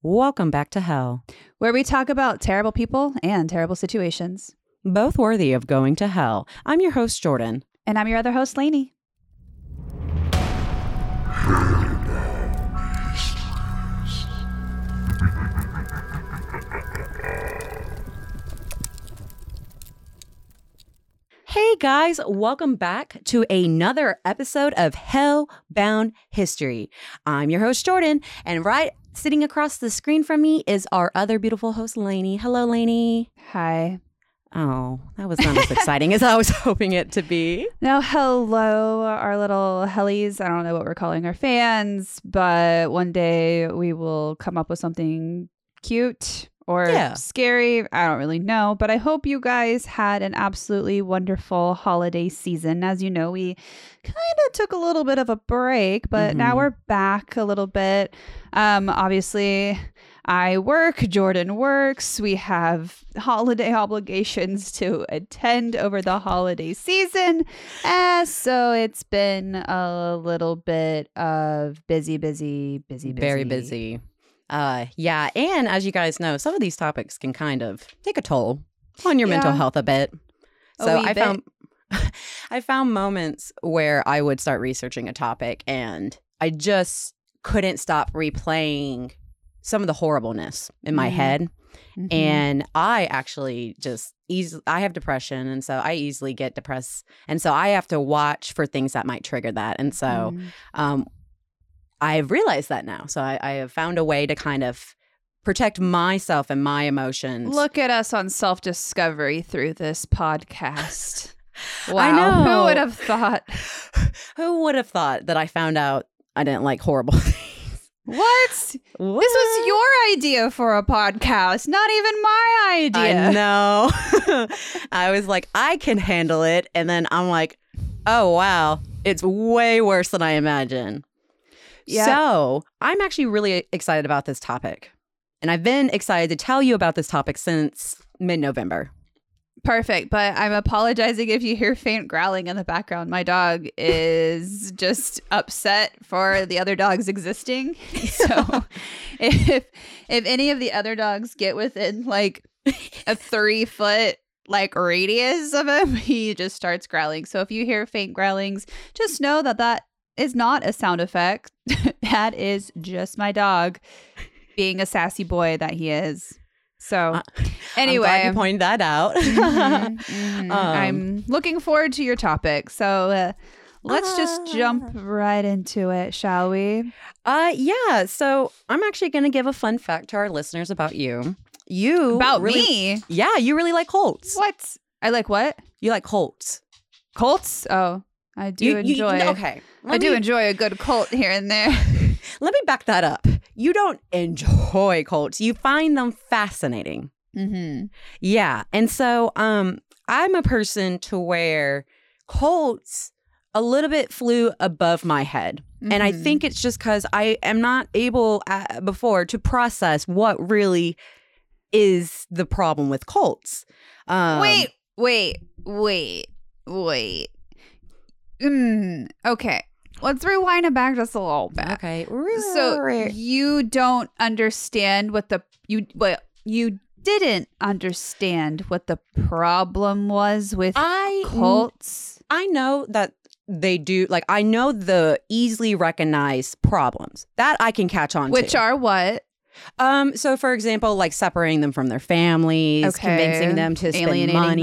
Welcome back to Hell, where we talk about terrible people and terrible situations. Both worthy of going to hell. I'm your host, Jordan. And I'm your other host, Lainey. Hey guys, welcome back to another episode of Hellbound History. I'm your host, Jordan, and right sitting across the screen from me is our other beautiful host, Lainey. Hello, Lainey. Hi. Oh, that was not as exciting as I was hoping it to be. Now, hello, our little hellies. I don't know what we're calling our fans, but one day we will come up with something cute or scary. I don't really know, but I hope you guys had an absolutely wonderful holiday season. As you know, we kind of took a little bit of a break, but now we're back a little bit. Obviously, I work, Jordan works, we have holiday obligations to attend over the holiday season. So it's been a little bit of busy. Very busy. Yeah, and as you guys know, some of these topics can kind of take a toll on your mental health a bit. So I found moments where I would start researching a topic and I just couldn't stop replaying some of the horribleness in my head. And I actually just I have depression, and so I easily get depressed. And so I have to watch for things that might trigger that. And so I've realized that now. So I have found a way to kind of protect myself and my emotions. Look at us on self-discovery through this podcast. Wow. I know. Who would have thought? Who would have thought that I found out I didn't like horrible things? What? This was your idea for a podcast, not even my idea. I know. I was like, I can handle it. And then I'm like, oh, wow, it's way worse than I imagined. Yeah. So I'm actually really excited about this topic. And I've been excited to tell you about this topic since mid-November. Perfect. But I'm apologizing if you hear faint growling in the background. My dog is just upset for the other dogs existing. So if any of the other dogs get within like a 3-foot like radius of him, he just starts growling. So if you hear faint growlings, just know that is not a sound effect. That is just my dog being a sassy boy that he is. So anyway, I'm glad you pointed that out. I'm looking forward to your topic. So let's just jump right into it, shall we? Yeah. So I'm actually going to give a fun fact to our listeners about you. About me? Yeah. You really like Colts. What? I like what? You like Colts. Colts? Oh, I do enjoy. Okay. I do enjoy a good Colt here and there. Let me back that up. You don't enjoy Colts. You find them fascinating. Mm-hmm. Yeah. And so I'm a person to where Colts a little bit flew above my head. Mm-hmm. And I think it's just because I am not able before to process what really is the problem with Colts. Wait. Okay. Let's rewind it back just a little bit. Okay. So you don't understand what you didn't understand what the problem was with Colts. I know that they do. Like, I know the easily recognized problems that I can catch on to. Which are what? So for example, like separating them from their families, convincing them to spend money,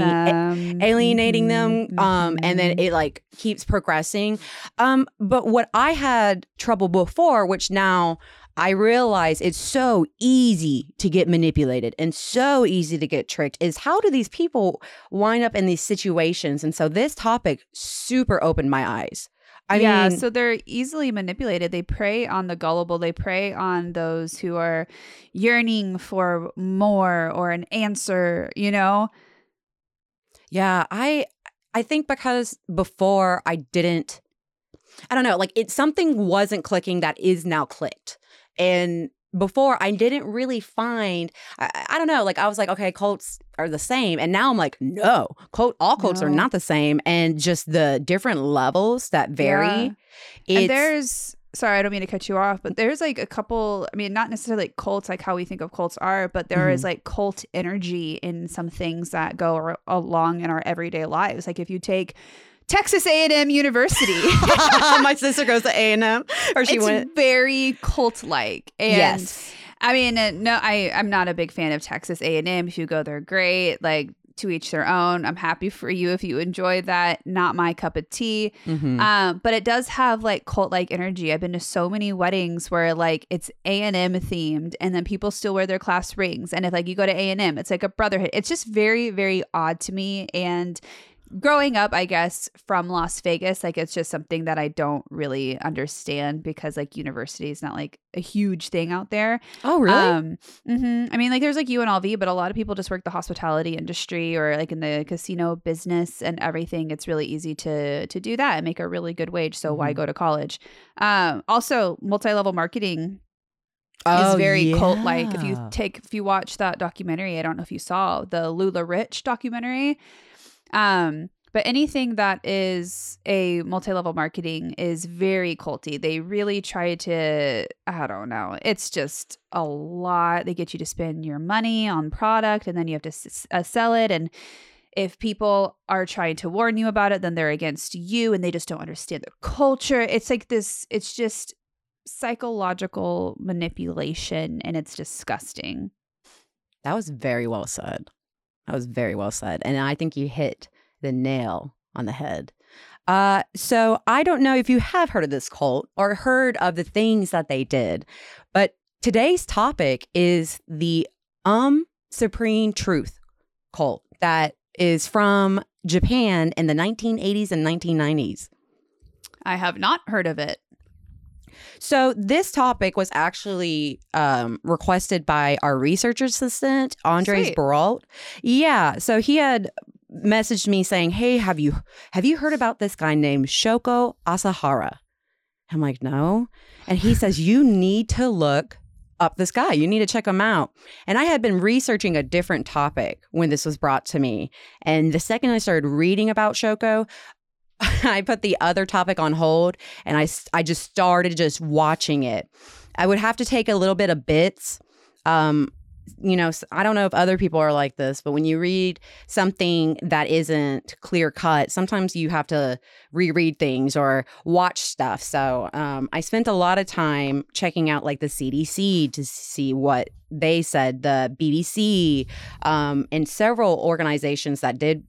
alienating them, and then it like keeps progressing. But what I had trouble before, which now I realize it's so easy to get manipulated and so easy to get tricked, is how do these people wind up in these situations? And so this topic super opened my eyes. I mean, so they're easily manipulated. They prey on the gullible. They prey on those who are yearning for more or an answer, you know? Yeah, I think because before something wasn't clicking that is now clicked. And before I didn't really find, I was like, okay, Colts are the same. And now I'm like, no, all Colts are not the same. And just the different levels that vary. And there's sorry, I don't mean to cut you off, but there's like a couple, I mean, not necessarily like cults, like how we think of cults are, but there is like cult energy in some things that go along in our everyday lives. Like if you take Texas A&M University. My sister goes to A&M, or she went. It's very cult-like. And yes. I mean, no, I'm not a big fan of Texas A&M. If you go there, great. Like, to each their own. I'm happy for you if you enjoy that. Not my cup of tea. But it does have like cult-like energy. I've been to so many weddings where like it's A&M themed and then people still wear their class rings. And if like you go to A&M, it's like a brotherhood. It's just very, very odd to me. And growing up, I guess, from Las Vegas, like it's just something that I don't really understand because like university is not like a huge thing out there. Oh, really? I mean, like there's like UNLV, but a lot of people just work the hospitality industry or like in the casino business and everything. It's really easy to do that and make a really good wage. So why go to college? Also, multi-level marketing is very cult-like. If you watch that documentary, I don't know if you saw the Lula Rich documentary. But anything that is a multi-level marketing is very culty. They really try to, I don't know, it's just a lot. They get you to spend your money on product and then you have to sell it. And if people are trying to warn you about it, then they're against you and they just don't understand the culture. It's like this, it's just psychological manipulation and it's disgusting. That was very well said. That was very well said. And I think you hit the nail on the head. So I don't know if you have heard of this cult or heard of the things that they did, but today's topic is the Supreme Truth cult that is from Japan in the 1980s and 1990s. I have not heard of it. So this topic was actually requested by our research assistant, Andres Baralt. Yeah. So he had messaged me saying, hey, have you heard about this guy named Shoko Asahara? I'm like, no. And he says, you need to look up this guy. You need to check him out. And I had been researching a different topic when this was brought to me. And the second I started reading about Shoko, I put the other topic on hold and I just started just watching it. I would have to take a little bit of bits. You know, I don't know if other people are like this, but when you read something that isn't clear cut, sometimes you have to reread things or watch stuff. So I spent a lot of time checking out like the CDC to see what they said, the BBC, and several organizations that did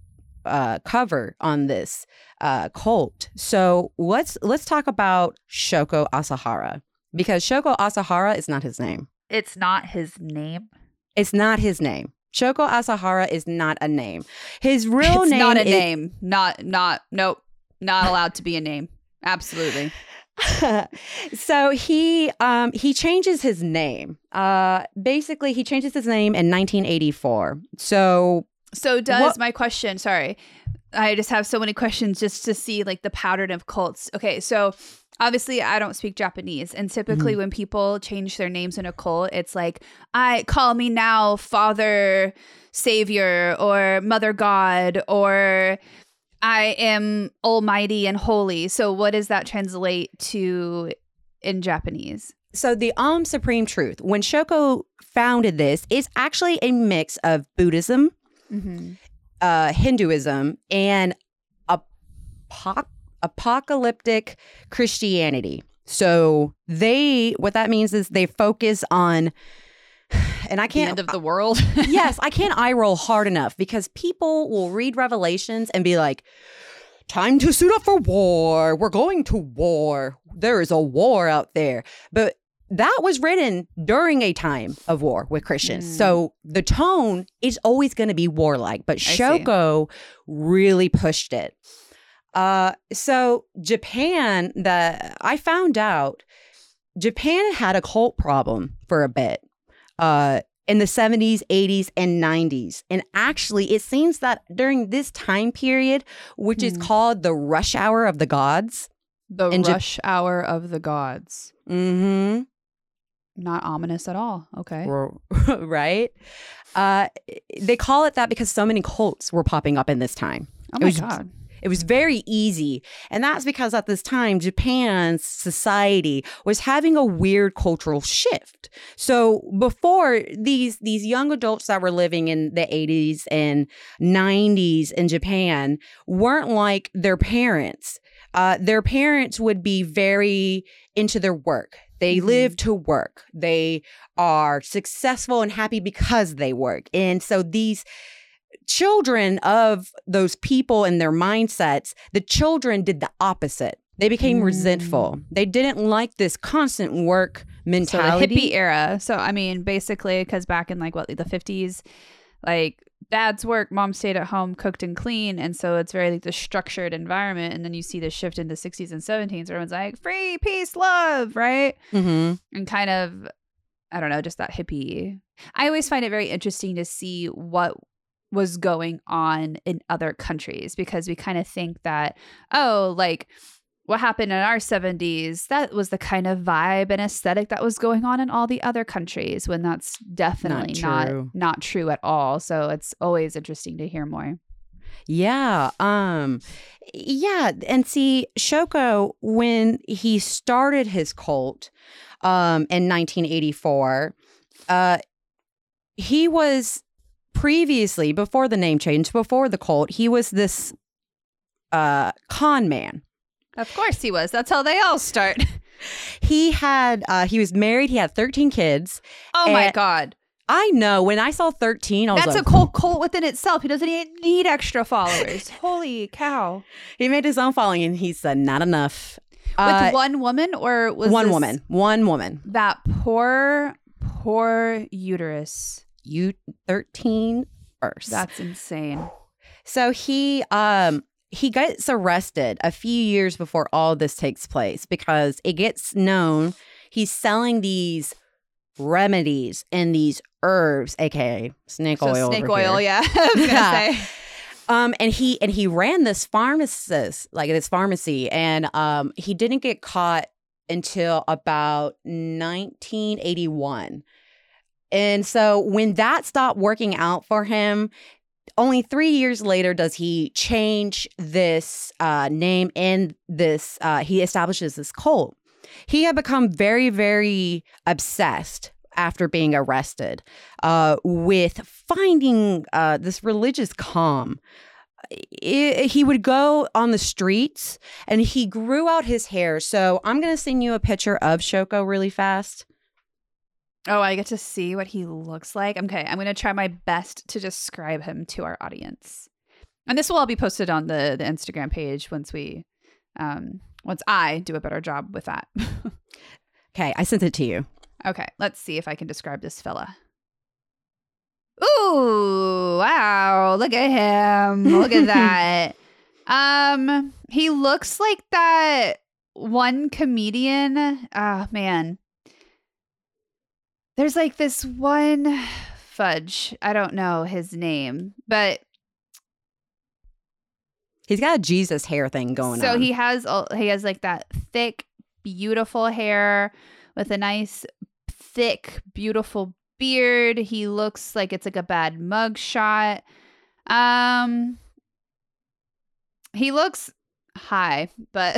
cover on this cult. So let's talk about Shoko Asahara, because Shoko Asahara is not his name. It's not his name. It's not his name. Shoko Asahara is not a name. His real name. It's not a name. Nope. Not allowed to be a name. Absolutely. So he changes his name. Basically, he changes his name in 1984. So does my question, sorry, I just have so many questions just to see like the pattern of cults. Okay, so obviously I don't speak Japanese, and typically when people change their names in a cult, it's like, I call me now Father Savior or Mother God, or I am Almighty and Holy. So what does that translate to in Japanese? So the Aum Supreme Truth, when Shoko founded this, is actually a mix of Buddhism, Hinduism, and apocalyptic Christianity. So what that means is they focus on, and I can't, the end of the world. Yes, I can't eye roll hard enough, because people will read Revelations and be like, time to suit up for war. We're going to war. There is a war out there. But that was written during a time of war with Christians. So the tone is always going to be warlike, but Shoko really pushed it. So Japan, I found out Japan had a cult problem for a bit in the 70s, 80s, and 90s. And actually, it seems that during this time period, which is called the rush hour of the gods. The rush hour of the gods. Mm-hmm. Not ominous at all. Okay. Right? They call it that because so many cults were popping up in this time. Oh, my God. It was very easy. And that's because at this time, Japan's society was having a weird cultural shift. So before, these young adults that were living in the 80s and 90s in Japan weren't like their parents. Their parents would be very into their work. They live to work. They are successful and happy because they work. And so these children of those people and their mindsets, the children did the opposite. They became resentful. They didn't like this constant work mentality. So the hippie era. So, I mean, basically, because back in the 50s, dad's work, mom stayed at home, cooked and clean. And so it's very the structured environment. And then you see the shift into 60s and 70s. Everyone's like, free, peace, love, right? Mm-hmm. And kind of, I don't know, just that hippie. I always find it very interesting to see what was going on in other countries, because we kind of think that, what happened in our 70s, that was the kind of vibe and aesthetic that was going on in all the other countries, when that's definitely not true at all. So it's always interesting to hear more. Yeah. Yeah. And see, Shoko, when he started his cult in 1984, he was previously, before the name change, before the cult, he was this con man. Of course he was. That's how they all start. He was married. He had 13 kids. Oh my God. I know. When I saw 13, I was like, that's a cult within itself. He doesn't need extra followers. Holy cow. He made his own following and he said, not enough. With one woman or was one woman. One woman. That poor uterus. 13 first. That's insane. So he gets arrested a few years before all this takes place, because it gets known he's selling these remedies and these herbs, aka snake oil. Snake oil, yeah. I was gonna say. And he ran this pharmacy, and he didn't get caught until about 1981. And so when that stopped working out for him, only 3 years later does he change this name, and this he establishes this cult. He had become very, very obsessed after being arrested with finding this religious calm. He would go on the streets, and he grew out his hair. So I'm going to send you a picture of Shoko really fast. Oh, I get to see what he looks like. Okay, I'm going to try my best to describe him to our audience. And this will all be posted on the Instagram page once we, once I do a better job with that. Okay, I sent it to you. Okay, let's see if I can describe this fella. Ooh, wow, look at him. Look at that. He looks like that one comedian. Oh, man. There's this one fudge. I don't know his name, but he's got a Jesus hair thing going on. So he has that thick, beautiful hair with a nice, thick, beautiful beard. He looks like it's a bad mug shot. He looks high, but.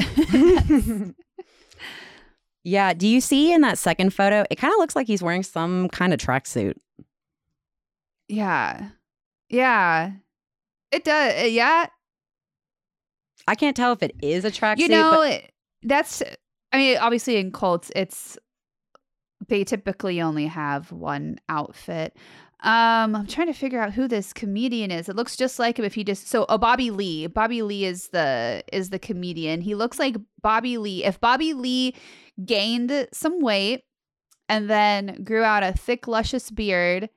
Yeah. Do you see in that second photo? It kind of looks like he's wearing some kind of tracksuit. Yeah. Yeah. It does. Yeah. I can't tell if it is a tracksuit. Obviously in cults, they typically only have one outfit. I'm trying to figure out who this comedian is. It looks just like him if he just... Bobby Lee. Bobby Lee is the comedian. He looks like Bobby Lee. If Bobby Lee gained some weight and then grew out a thick, luscious beard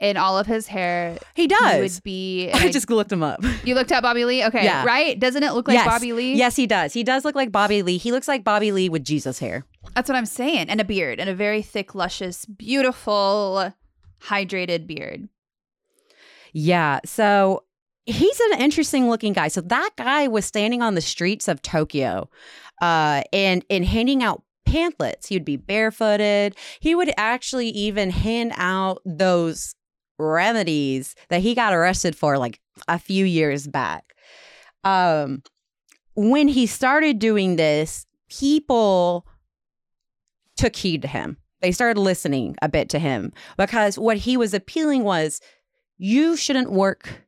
in all of his hair... He does. He would be... I just looked him up. You looked up Bobby Lee? Okay, yeah. Right? Doesn't it look like Bobby Lee? Yes, he does. He does look like Bobby Lee. He looks like Bobby Lee with Jesus hair. That's what I'm saying. And a beard. And a very thick, luscious, beautiful... hydrated beard. Yeah. So he's an interesting looking guy. So that guy was standing on the streets of Tokyo and handing out pamphlets. He would be barefooted. He would actually even hand out those remedies that he got arrested for a few years back. when he started doing this, people took heed to him. They started listening a bit to him, because what he was appealing was, you shouldn't work.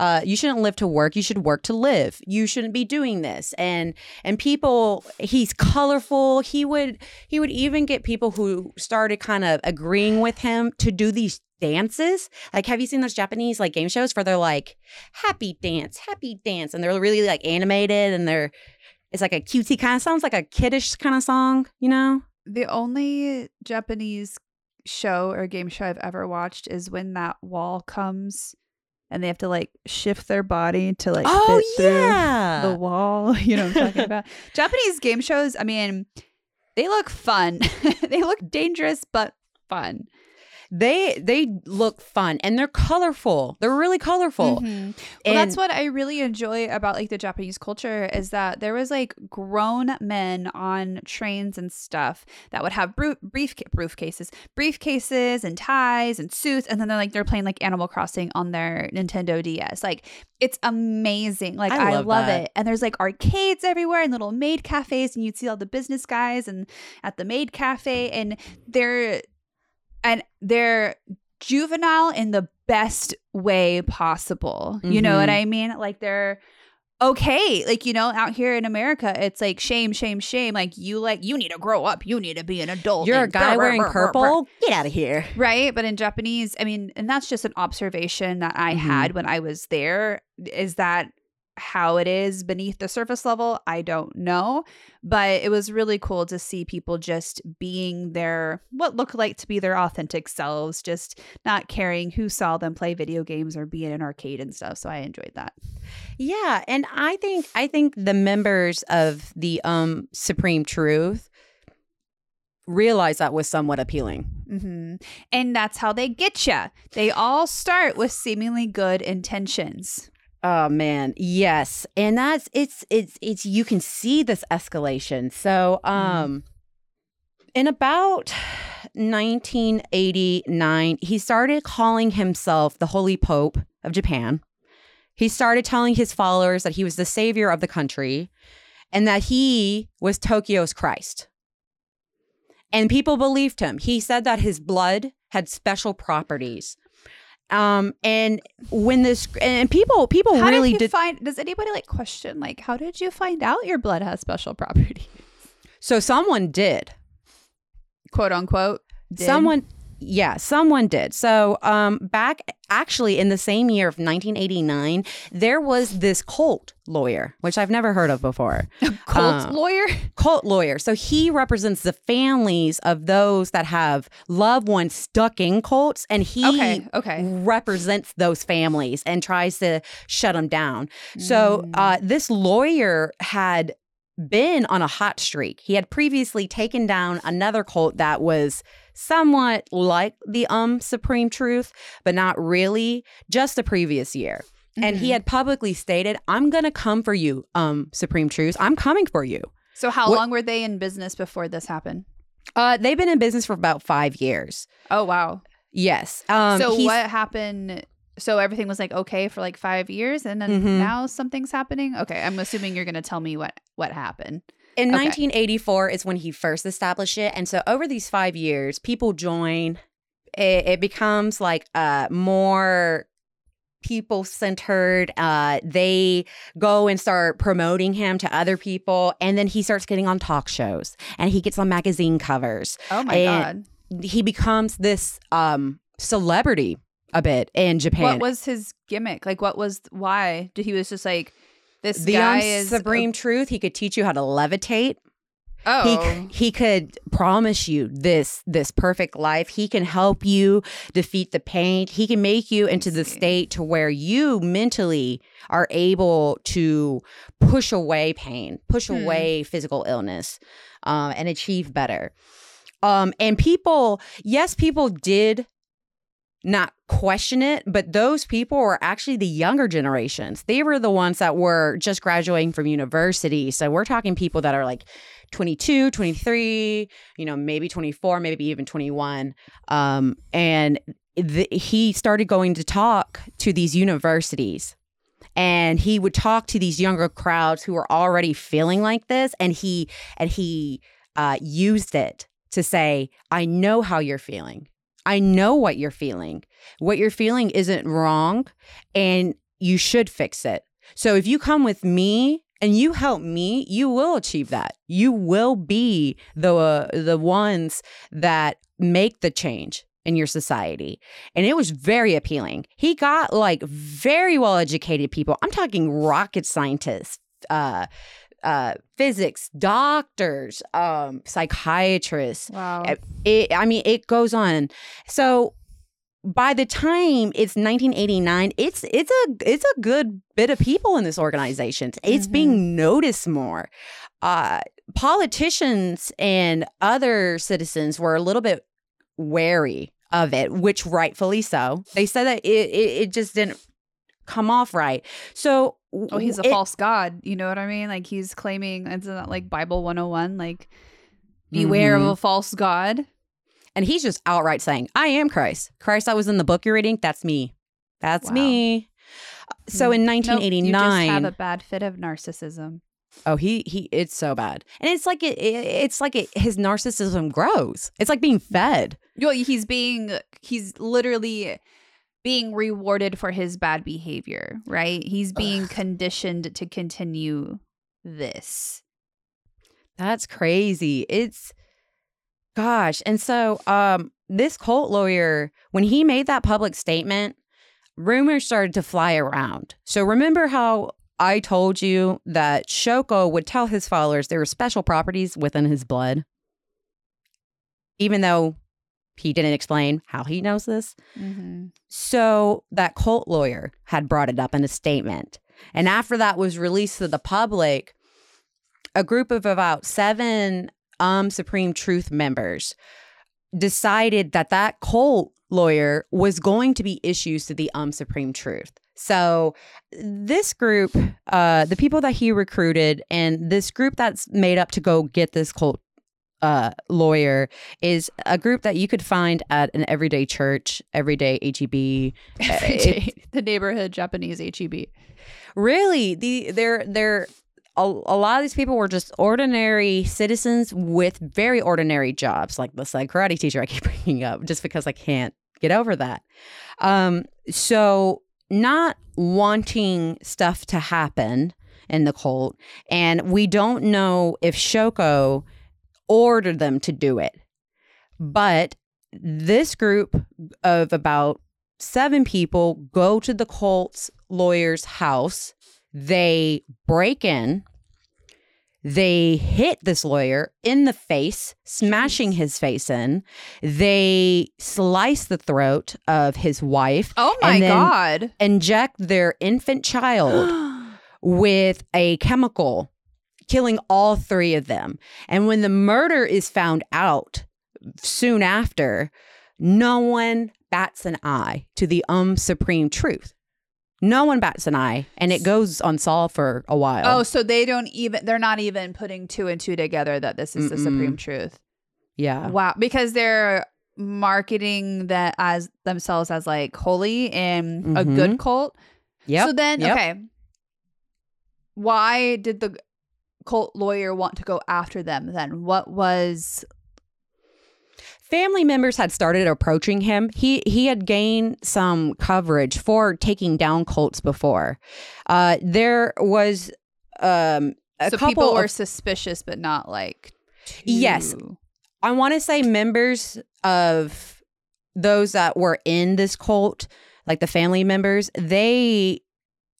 You shouldn't live to work. You should work to live. You shouldn't be doing this. And people, he's colorful. He would even get people who started kind of agreeing with him to do these dances. Like, have you seen those Japanese like game shows where they're like, happy dance, and they're really like animated, and it's like a cutesy kind of, sounds like a kiddish kind of song, you know? The only Japanese show or game show I've ever watched is when that wall comes and they have to like shift their body to like fit through the wall. You know what I'm talking about? Japanese game shows, I mean, they look fun. They look dangerous, but fun. They look fun, and they're colorful. They're really colorful. Mm-hmm. Well, that's what I really enjoy about like the Japanese culture, is that there was like grown men on trains and stuff that would have briefcases and ties and suits, and then they're playing like Animal Crossing on their Nintendo DS. Like, it's amazing. Like, I love it. And there's like arcades everywhere and little maid cafes, and you'd see all the business guys and at the maid cafe, and they're juvenile in the best way possible. Mm-hmm. You know what I mean? Like, they're okay. Like, you know, out here in America, it's like shame. Like you need to grow up. You need to be an adult. You're a guy wearing purple. Get out of here. Right. But in Japanese, I mean, and that's just an observation that I had when I was there, is that how it is beneath the surface level, I don't know, but it was really cool to see people just being what looked like to be their authentic selves, just not caring who saw them play video games or be in an arcade and stuff. So I enjoyed that. Yeah, and I think the members of the Supreme Truth realized that was somewhat appealing. Mm-hmm. And that's how they get you. They all start with seemingly good intentions. Oh man, yes, and that's it's you can see this escalation. So, in about 1989, he started calling himself the Holy Pope of Japan. He started telling his followers that he was the savior of the country, and that he was Tokyo's Christ. And people believed him. He said that his blood had special properties. People how really did find, does anybody like question, like, how did you find out your blood has special properties? So someone did, quote unquote, did. Someone did. So back actually in the same year of 1989, there was this cult lawyer, which I've never heard of before. Cult lawyer. So he represents the families of those that have loved ones stuck in cults, and he represents those families and tries to shut them down. So this lawyer had been on a hot streak. He had previously taken down another cult that was somewhat like the Supreme Truth, but not really, just the previous year. Mm-hmm. And he had publicly stated, I'm going to come for you, Supreme Truth. I'm coming for you. So how long were they in business before this happened? They've been in business for about 5 years. Oh, wow. Yes. So what happened? So everything was like okay for like 5 years, and then now something's happening? Okay, I'm assuming you're going to tell me what happened. In 1984 is when he first established it. And so over these 5 years, people join. It becomes like more people-centered. They go and start promoting him to other people. And then he starts getting on talk shows, and he gets on magazine covers. Oh, my God. He becomes this celebrity a bit in Japan. What was his gimmick? Like, why? He was just like... This guy is Supreme Truth. He could teach you how to levitate. Oh, he could promise you this perfect life. He can help you defeat the pain. He can make you into the state to where you mentally are able to push away pain, push away physical illness, and achieve better. And people did not question it, but those people were actually the younger generations. They were the ones that were just graduating from university. So we're talking people that are like 22, 23, you know, maybe 24, maybe even 21. He started going to talk to these universities And he would talk to these younger crowds who were already feeling like this. And he used it to say, I know how you're feeling. I know what you're feeling. What you're feeling isn't wrong, and you should fix it. So if you come with me and you help me, you will achieve that. You will be the ones that make the change in your society. And it was very appealing. He got like very well-educated people. I'm talking rocket scientists, physics, doctors, psychiatrists. Wow. It goes on. So by the time it's 1989, it's a good bit of people in this organization. It's being noticed more. Politicians and other citizens were a little bit wary of it, which rightfully so. They said that it just didn't come off right. So. Oh, he's a false god. You know what I mean? Like, he's claiming, it's not like Bible 101, like, beware of a false god. And he's just outright saying, I am Christ. Christ that was in the book you're reading, that's me. That's me. So in 1989. You just have a bad fit of narcissism. Oh, he it's so bad. And it's like his narcissism grows. It's like being fed. You know, he's literally being rewarded for his bad behavior, right? He's being conditioned to continue this. That's crazy. It's, gosh. And so this cult lawyer, when he made that public statement, rumors started to fly around. So remember how I told you that Shoko would tell his followers there were special properties within his blood, even though he didn't explain how he knows this. Mm-hmm. So that cult lawyer had brought it up in a statement. And after that was released to the public, a group of about 7 Supreme Truth members decided that cult lawyer was going to be issues to the Supreme Truth. So this group, the people that he recruited and this group that's made up to go get this cult lawyer is a group that you could find at an everyday church, everyday HEB, the neighborhood Japanese HEB. Really, a lot of these people were just ordinary citizens with very ordinary jobs, like the said karate teacher I keep bringing up, just because I can't get over that. So not wanting stuff to happen in the cult, and we don't know if Shoko ordered them to do it. But this group of about 7 people go to the cult's lawyer's house. They break in. They hit this lawyer in the face, smashing his face in. They slice the throat of his wife. Oh my God. Inject their infant child with a chemical, killing all 3 of them. And when the murder is found out soon after, no one bats an eye to the Supreme Truth. No one bats an eye, and it goes unsolved for a while. Oh, so they're not even putting 2 and 2 together that this is the Supreme Truth. Yeah. Wow. Because they're marketing that as themselves as like holy and a good cult. Yeah. So then, okay. Why did the cult lawyer want to go after them then? What was... Family members had started approaching him. He had gained some coverage for taking down cults before. There was a couple... So people were suspicious, but not like... Yes. I want to say members of those that were in this cult, like the family members, they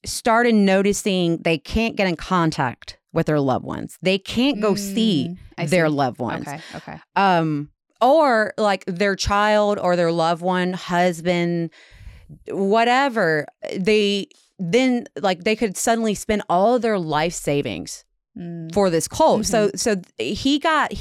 started noticing they can't get in contact with their loved ones. They can't go see their loved ones. Okay. Or like their child or their loved one, husband, whatever. They then like they could suddenly spend all of their life savings for this cult. So he got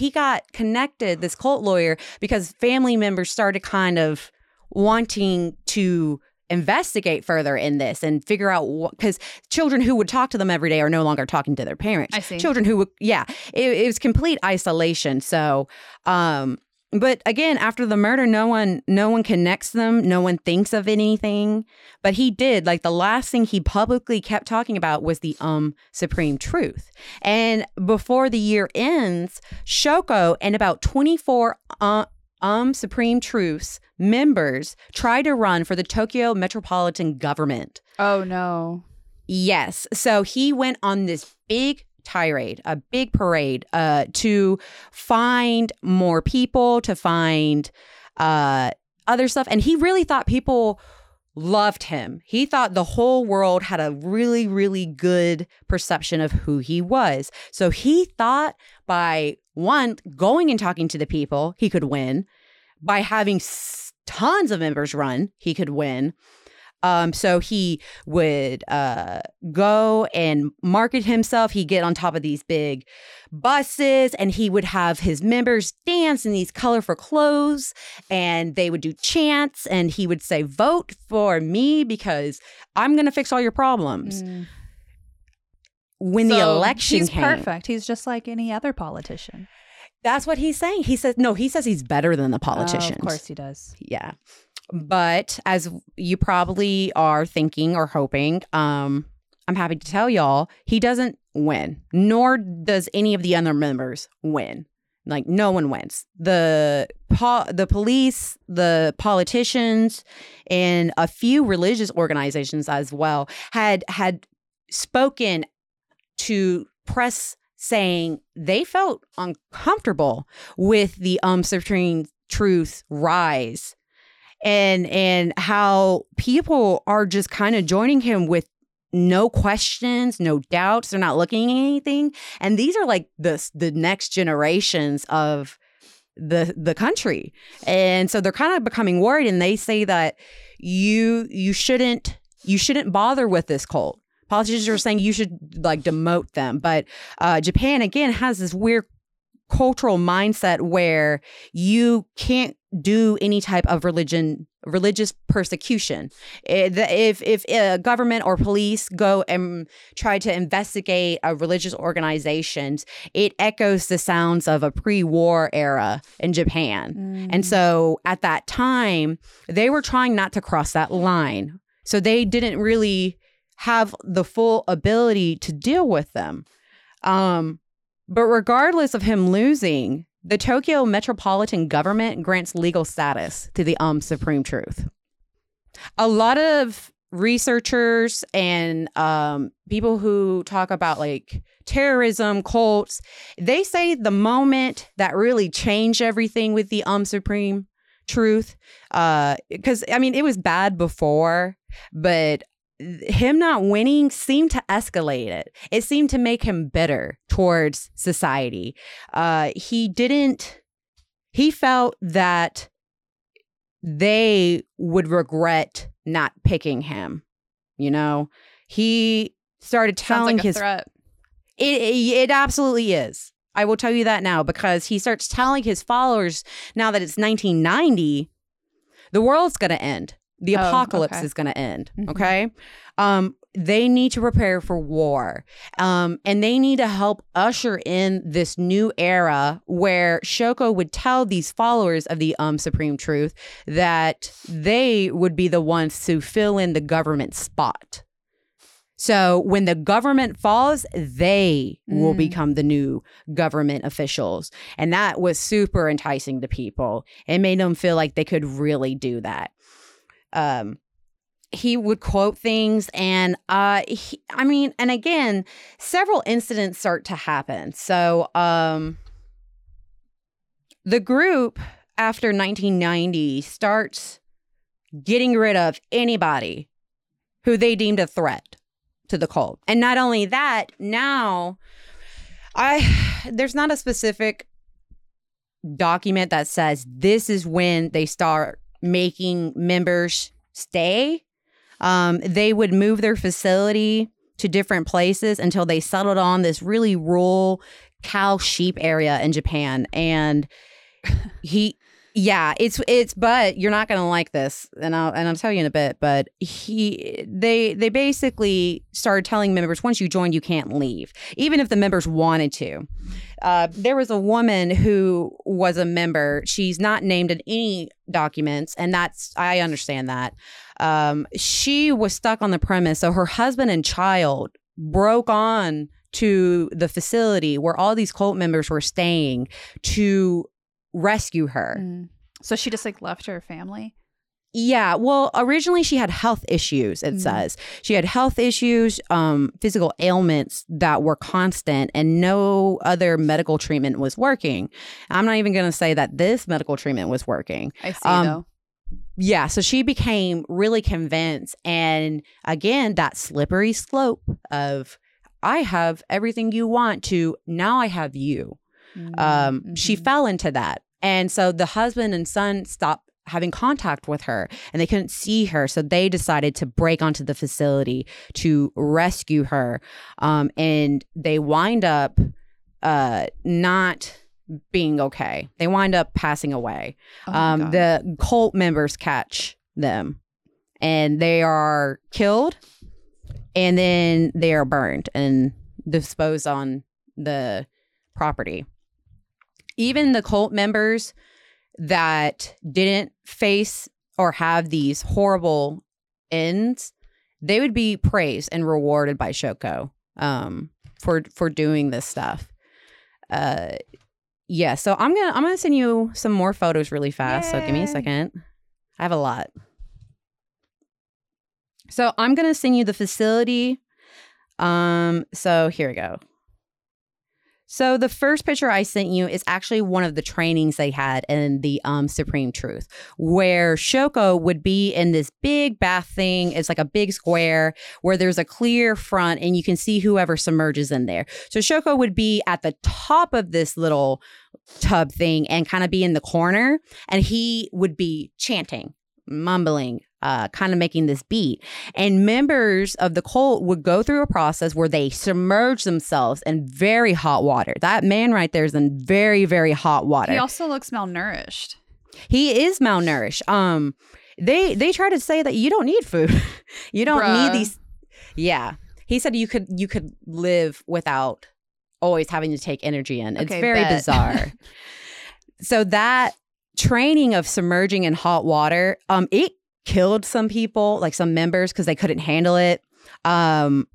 connected, this cult lawyer, because family members started kind of wanting to investigate further in this and figure out what, because children who would talk to them every day are no longer talking to their parents. I see. Children who would, it was complete isolation. So But again, after the murder, no one connects them. No one thinks of anything. But he did. Like, the last thing he publicly kept talking about was the Supreme Truth. And before the year ends, Shoko and about 24 Supreme Truths members tried to run for the Tokyo metropolitan government. Oh, no. Yes. So he went on this big tirade, a big parade to find more people, to find other stuff. And he really thought people loved him. He thought the whole world had a really, really good perception of who he was. So he thought by, one, going and talking to the people, he could win. By having tons of members run, he could win. So he would go and market himself. He'd get on top of these big buses, and he would have his members dance in these colorful clothes, and they would do chants, and he would say, vote for me because I'm going to fix all your problems. Mm. When so the election came. He's perfect. He's just like any other politician. That's what he's saying. He says, no, he says he's better than the politicians. Oh, of course he does. Yeah. But as you probably are thinking or hoping, I'm happy to tell y'all, he doesn't win, nor does any of the other members win. Like, no one wins. The police, the politicians, and a few religious organizations as well had spoken to press saying they felt uncomfortable with the Supreme Truth rise. And how people are just kind of joining him with no questions, no doubts. They're not looking at anything. And these are like the next generations of the country. And so they're kind of becoming worried. And they say that you shouldn't bother with this cult. Politicians are saying you should like demote them. But Japan, again, has this weird cultural mindset where you can't do any type of religious persecution. If a government or police go and try to investigate a religious organizations, it echoes the sounds of a pre-war era in Japan. Mm. And so at that time, they were trying not to cross that line. So they didn't really have the full ability to deal with them. But regardless of him losing, the Tokyo metropolitan government grants legal status to the Supreme Truth. A lot of researchers and people who talk about like terrorism, cults, they say the moment that really changed everything with the Supreme Truth, because I mean, it was bad before, but him not winning seemed to escalate it. It seemed to make him bitter towards society. He felt that they would regret not picking him. You know, he started telling his threat. It absolutely is. I will tell you that now, because he starts telling his followers now that it's 1990, the world's going to end. The apocalypse is going to end. Okay. Mm-hmm. They need to prepare for war. And they need to help usher in this new era where Shoko would tell these followers of the Supreme Truth that they would be the ones to fill in the government spot. So when the government falls, they will become the new government officials. And that was super enticing to people. It made them feel like they could really do that. He would quote things, and again, several incidents start to happen. So the group after 1990 starts getting rid of anybody who they deemed a threat to the cult. And not only that, now there's not a specific document that says this is when they start making members stay. They would move their facility to different places until they settled on this really rural cow sheep area in Japan. And he Yeah, it's but you're not going to like this, and I'll tell you in a bit. But they basically started telling members, once you join, you can't leave, even if the members wanted to. There was a woman who was a member. She's not named in any documents, and that's, I understand that. She was stuck on the premise, so her husband and child broke on to the facility where all these cult members were staying to rescue her. Mm. So she just left her family? Yeah. Well, originally she had health issues, it says. She had health issues, physical ailments that were constant, and no other medical treatment was working. I'm not even going to say that this medical treatment was working. I see, though. Yeah, so she became really convinced. And again, that slippery slope of, I have everything you want, to now I have you. Mm-hmm. She fell into that. And so the husband and son stopped having contact with her, and they couldn't see her. So they decided to break onto the facility to rescue her. And they wind up not being okay. They wind up passing away. The cult members catch them, and they are killed, and then they are burned and disposed on the property. Even the cult members that didn't face or have these horrible ends, they would be praised and rewarded by Shoko for doing this stuff. Yeah, so I'm gonna send you some more photos really fast. Yay. So give me a second. I have a lot. So I'm gonna send you the facility. So here we go. So the first picture I sent you is actually one of the trainings they had in the Supreme Truth, where Shoko would be in this big bath thing. It's like a big square where there's a clear front, and you can see whoever submerges in there. So Shoko would be at the top of this little tub thing and kind of be in the corner, and he would be chanting, mumbling, kind of making this beat. And members of the cult would go through a process where they submerge themselves in very hot water. That man right there is in very, very hot water. He also looks malnourished. He is malnourished. They try to say that you don't need food. You don't need these. Yeah. He said you could live without always having to take energy in. Okay, it's very bizarre. So that training of submerging in hot water, it killed some people, like some members, because they couldn't handle it. And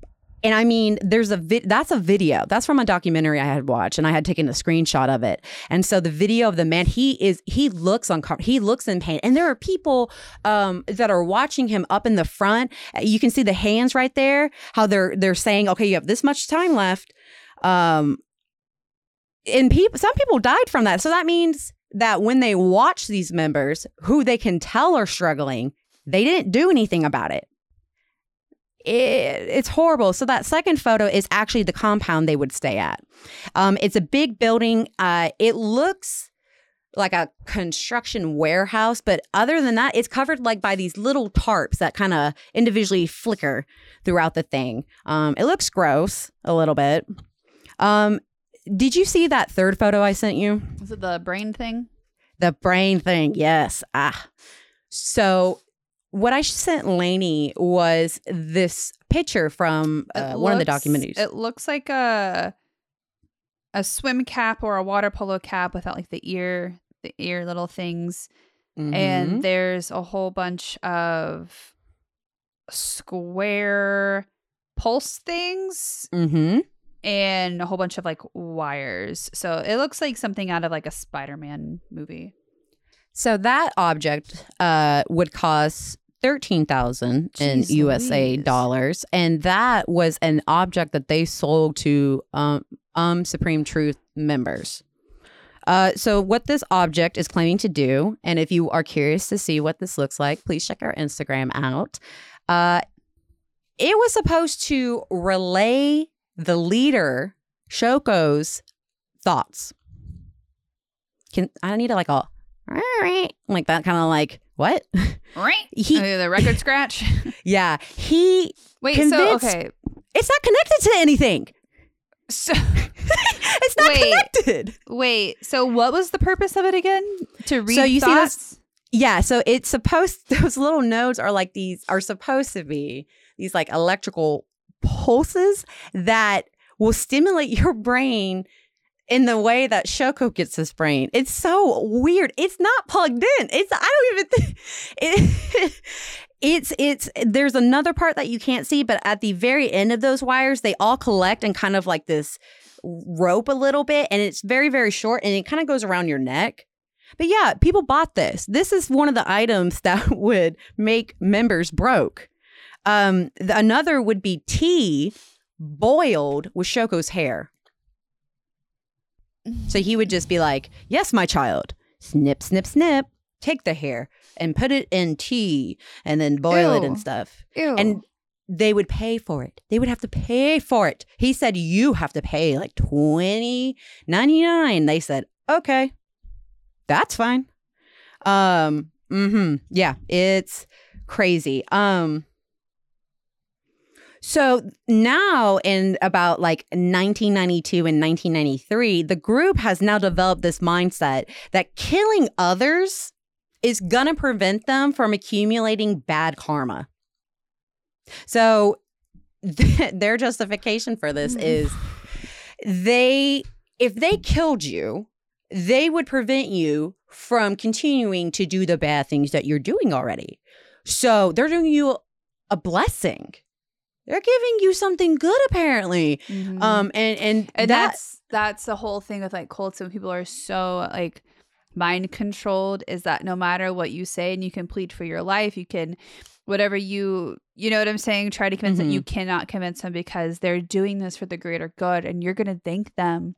I mean, there's that's a video. That's from a documentary I had watched, and I had taken a screenshot of it. And so the video of the man, he looks uncomfortable. He looks in pain. And there are people that are watching him up in the front. You can see the hands right there, how they're saying, okay, you have this much time left. And some people died from that. So that means that when they watch these members, who they can tell are struggling, they didn't do anything about it. It's horrible. So that second photo is actually the compound they would stay at. It's a big building. It looks like a construction warehouse, but other than that, it's covered by these little tarps that kind of individually flicker throughout the thing. It looks gross a little bit. Did you see that third photo I sent you? Is it the brain thing? The brain thing, yes. So what I sent Lainey was this picture from one of the documentaries. It looks like a swim cap or a water polo cap without the ear little things. Mm-hmm. And there's a whole bunch of square pulse things. Mm-hmm. And a whole bunch of wires. So it looks like something out of a Spider-Man movie. So that object would cost $13,000 in USA dollars. And that was an object that they sold to Supreme Truth members. So what this object is claiming to do, and if you are curious to see what this looks like, please check our Instagram out. It was supposed to relay the leader, Shoko's thoughts. I need all right, that kind of what? Right? The record scratch. Yeah. He. Wait. Convinced, so okay, it's not connected to anything. So it's not connected. Wait, so what was the purpose of it again? To read thoughts? See those? Yeah, so it's supposed, those little nodes are like these, are supposed to be these like electrical pulses that will stimulate your brain in the way that Shoko gets his brain. It's so weird. It's not plugged in. It's, I don't even think, it's, there's another part that you can't see, but at the very end of those wires, they all collect and kind of like this rope a little bit, and it's very, very short, and it kind of goes around your neck. But yeah, people bought this. This is one of the items that would make members broke. Another would be tea boiled with Shoko's hair. So he would just be like, yes, my child, snip, snip, snip, take the hair and put it in tea and then boil it and stuff. Ew. And they would pay for it. They would have to pay for it. He said, you have to pay like $20.99. They said, okay, that's fine. Yeah, it's crazy. So now in about like 1992 and 1993, the group has now developed this mindset that killing others is going to prevent them from accumulating bad karma. So their justification for this is if they killed you, they would prevent you from continuing to do the bad things that you're doing already. So they're doing you a blessing. They're giving you something good, apparently. Mm-hmm. And that's the whole thing with like cults, and people are so like mind controlled, is that no matter what you say, and you can plead for your life, you can whatever you know what I'm saying, try to convince them. You cannot convince them because they're doing this for the greater good, and you're going to thank them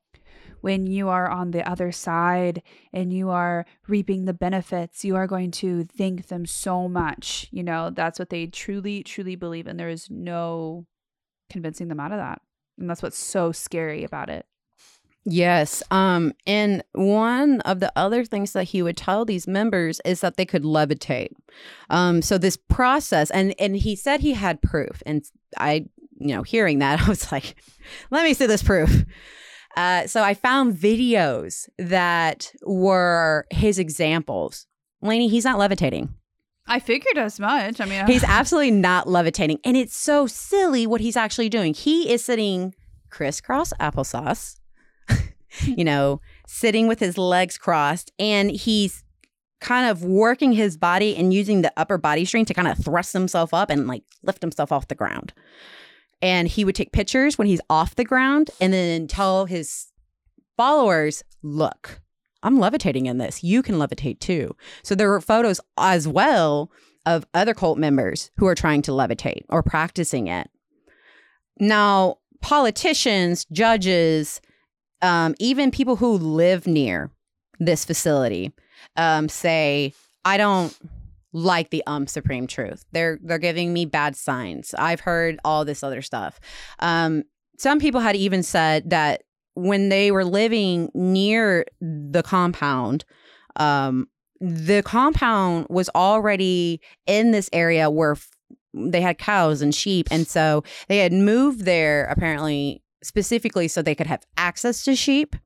when you are on the other side and you are reaping the benefits. You are going to thank them so much. You know, that's what they truly, truly believe. And there is no convincing them out of that. And that's what's so scary about it. Yes. And one of the other things that he would tell these members is that they could levitate. So this process, and he said he had proof. And I, you know, hearing that, I was like, let me see this proof. So I found videos that were his examples. Lainey, he's not levitating. I figured as much. I mean, he's absolutely not levitating. And it's so silly what he's actually doing. He is sitting crisscross applesauce, you know, sitting with his legs crossed. And he's kind of working his body and using the upper body strength to kind of thrust himself up and like lift himself off the ground. And he would take pictures when he's off the ground and then tell his followers, look, I'm levitating in this. You can levitate too. So there were photos as well of other cult members who are trying to levitate or practicing it. Now, politicians, judges, even people who live near this facility say, I don't like the Supreme Truth. They're giving me bad signs. I've heard all this other stuff. Some people had even said that when they were living near the compound was already in this area where they had cows and sheep. And so they had moved there apparently specifically so they could have access to sheep.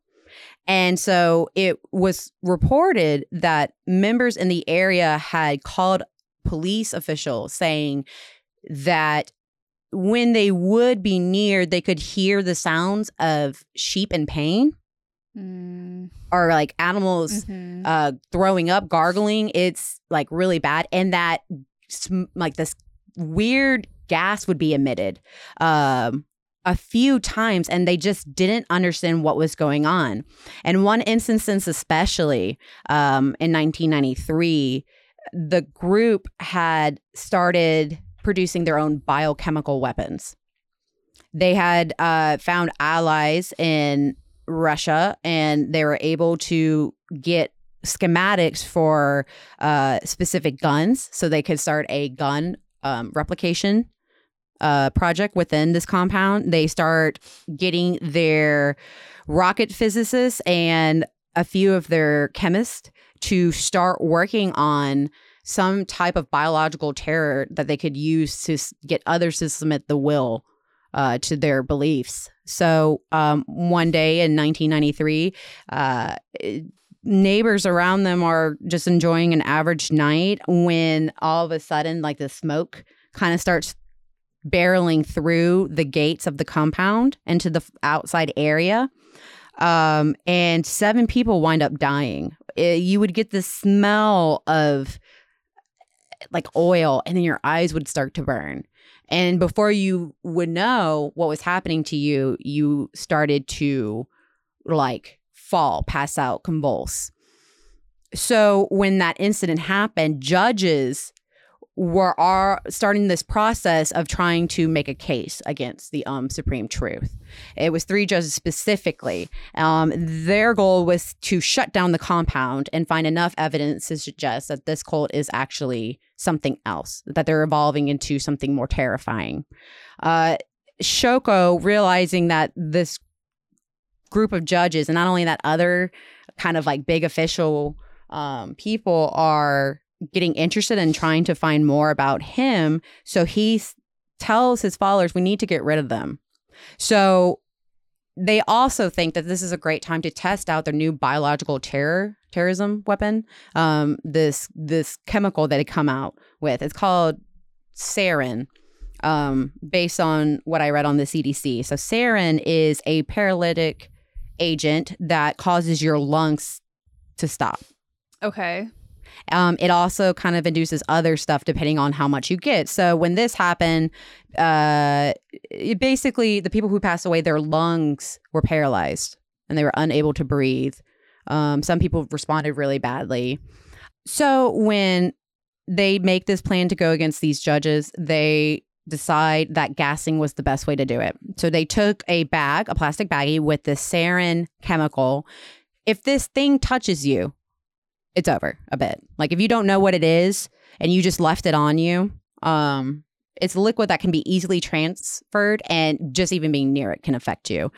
And so it was reported that members in the area had called police officials saying that when they would be near, they could hear the sounds of sheep in pain or like animals throwing up, gargling. It's like really bad. And that like this weird gas would be emitted a few times, and they just didn't understand what was going on. And one instance, especially in 1993, the group had started producing their own biochemical weapons. They had found allies in Russia, and they were able to get schematics for specific guns, so they could start a gun replication project within this compound. They start getting their rocket physicists and a few of their chemists to start working on some type of biological terror that they could use to get others to submit the will to their beliefs. So one day in 1993, neighbors around them are just enjoying an average night when all of a sudden, like, the smoke kind of starts barreling through the gates of the compound into the outside area. And 7 people wind up dying. You would get the smell of like oil, and then your eyes would start to burn. And before you would know what was happening to you, you started to like fall, pass out, convulse. So when that incident happened, judges were starting this process of trying to make a case against the Supreme Truth. It was 3 judges specifically. Their goal was to shut down the compound and find enough evidence to suggest that this cult is actually something else, that they're evolving into something more terrifying. Shoko, realizing that this group of judges, and not only that, other kind of like big official people are getting interested in trying to find more about him. So he tells his followers, we need to get rid of them. So they also think that this is a great time to test out their new biological terrorism weapon. This chemical that had come out with, it's called sarin, based on what I read on the CDC. So sarin is a paralytic agent that causes your lungs to stop. Okay. It also kind of induces other stuff depending on how much you get. So when this happened, basically the people who passed away, their lungs were paralyzed and they were unable to breathe. Some people responded really badly. So when they make this plan to go against these judges, they decide that gassing was the best way to do it. So they took a plastic baggie with the sarin chemical. If this thing touches you, it's over a bit. Like, if you don't know what it is and you just left it on you, it's a liquid that can be easily transferred, and just even being near it can affect you.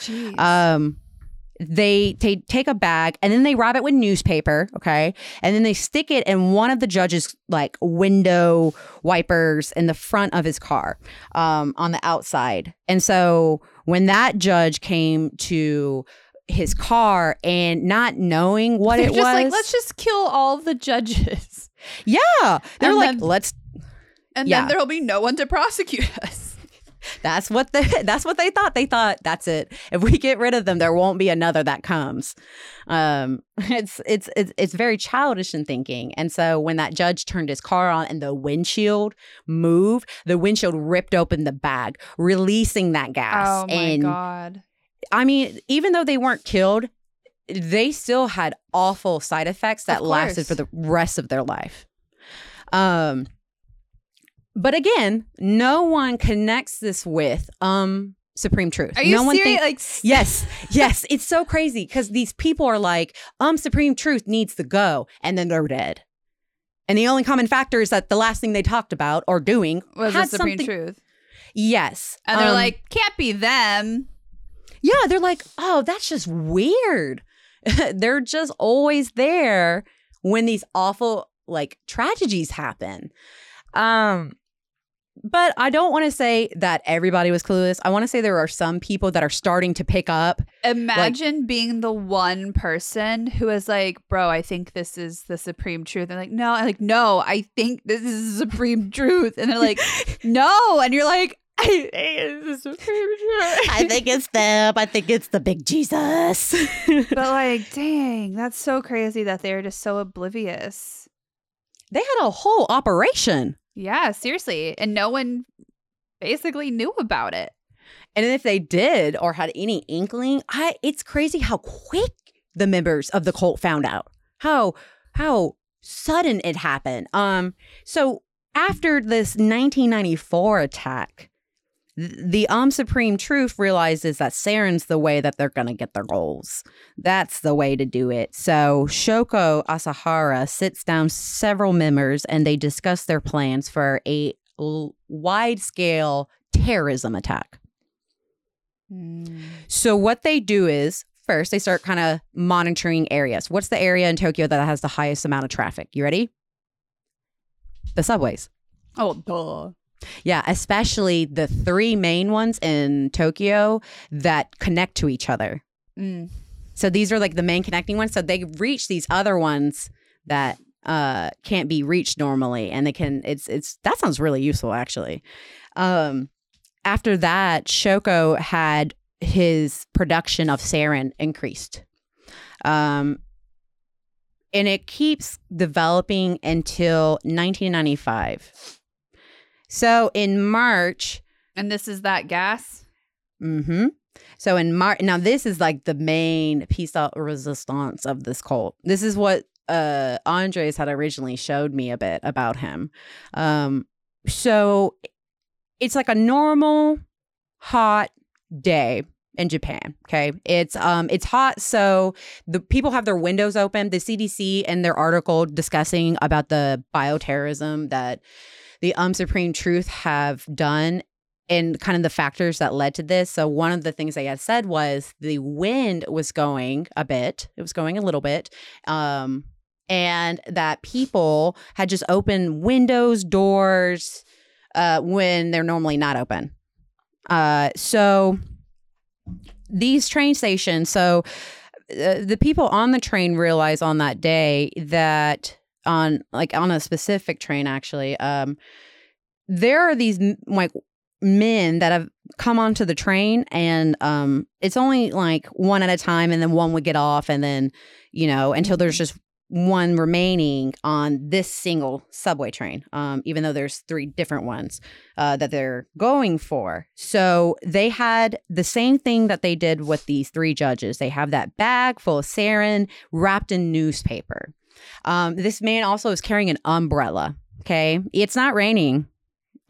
They take a bag and then they wrap it with newspaper, okay? And then they stick it in one of the judge's like window wipers in the front of his car, on the outside. And so when that judge came to his car and not knowing what it was, like, let's just kill all the judges. Yeah. They're like, let's. And then there'll be no one to prosecute us. That's what they thought. They thought, that's it. If we get rid of them, there won't be another that comes. It's very childish in thinking. And so when that judge turned his car on and the windshield moved, the windshield ripped open the bag, releasing that gas. Oh my God. I mean, even though they weren't killed, they still had awful side effects that lasted for the rest of their life. But again, no one connects this with Supreme Truth. Are you serious? Yes. It's so crazy because these people are like, Supreme Truth needs to go, and then they're dead. And the only common factor is that the last thing they talked about or doing was the Supreme Truth. Yes. And they're like, can't be them. Yeah, they're like, oh, that's just weird. They're just always there when these awful, like, tragedies happen. But I don't want to say that everybody was clueless. I want to say there are some people that are starting to pick up. Imagine being the one person who is like, bro, I think this is the Supreme Truth. And they're like, no. I'm like, no, I think this is the Supreme Truth. And they're like, no. And you're like, I think it's them. I think it's the big Jesus. But like, dang, that's so crazy that they were just so oblivious. They had a whole operation. Yeah, seriously. And no one basically knew about it. And if they did or had any inkling, it's crazy how quick the members of the cult found out. How sudden it happened. So after this 1994 attack, the Supreme Truth realizes that sarin's the way that they're going to get their goals. That's the way to do it. So Shoko Asahara sits down several members and they discuss their plans for a wide-scale terrorism attack. So what they do is, first, they start kind of monitoring areas. What's the area in Tokyo that has the highest amount of traffic? You ready? The subways. Oh, duh. Yeah, especially the three main ones in Tokyo that connect to each other. Mm. So these are like the main connecting ones. So they reach these other ones that can't be reached normally, and they can. It's that sounds really useful actually. After that, Shoko had his production of sarin increased. And it keeps developing until 1995. So in March. And this is that gas? Mm-hmm. So in March. Now, this is like the main piece of resistance of this cult. This is what Andres had originally showed me a bit about him. So it's like a normal hot day in Japan. Okay. It's hot. So the people have their windows open. The CDC in their article discussing about the bioterrorism that the Supreme Truth have done and kind of the factors that led to this. So one of the things they had said was the wind was going a bit. It was going a little bit. And that people had just opened windows, doors when they're normally not open. So these train stations, so the people on the train realize on that day that on a specific train, actually, there are these like men that have come onto the train, and it's only like one at a time, and then one would get off, and then, you know, until there's just one remaining on this single subway train, even though there's three different ones that they're going for. So they had the same thing that they did with these three judges. They have that bag full of sarin wrapped in newspaper. This man also is carrying an umbrella. Okay. It's not raining.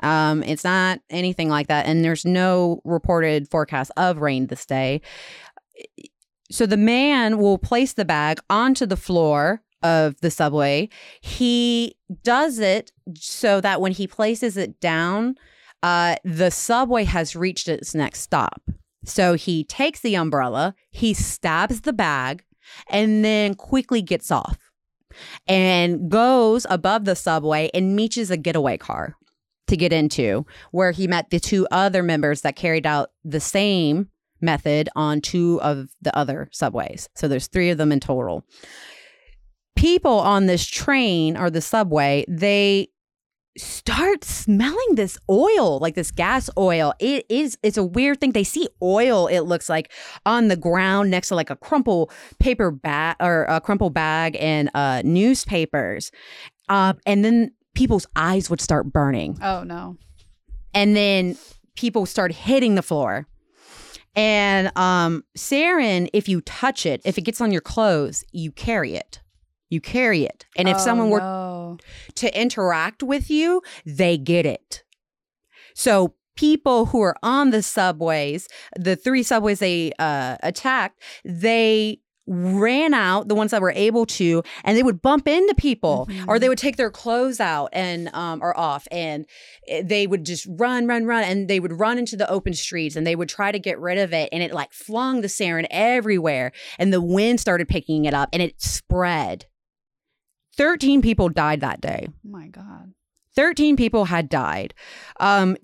It's not anything like that. And there's no reported forecast of rain this day. So the man will place the bag onto the floor of the subway. He does it so that when he places it down, the subway has reached its next stop. So he takes the umbrella, he stabs the bag, and then quickly gets off and goes above the subway and meets a getaway car to get into, where he met the two other members that carried out the same method on two of the other subways. So there's three of them in total. People on this train or the subway, they start smelling this oil, like this gas oil. It's a weird thing. They see oil, it looks like, on the ground next to like a crumpled paper bag or a crumpled bag and newspapers. And then people's eyes would start burning. Oh no. And then people start hitting the floor. And sarin, if you touch it, if it gets on your clothes, you carry it. You carry it. And if someone were to interact with you, they get it. So people who are on the subways, the three subways they attacked, they ran out, the ones that were able to, and they would bump into people, mm-hmm. or they would take their clothes out and or off, and they would just run, and they would run into the open streets, and they would try to get rid of it, and it like flung the sarin everywhere, and the wind started picking it up, and it spread. 13 people died that day. Oh my God. 13 people had died.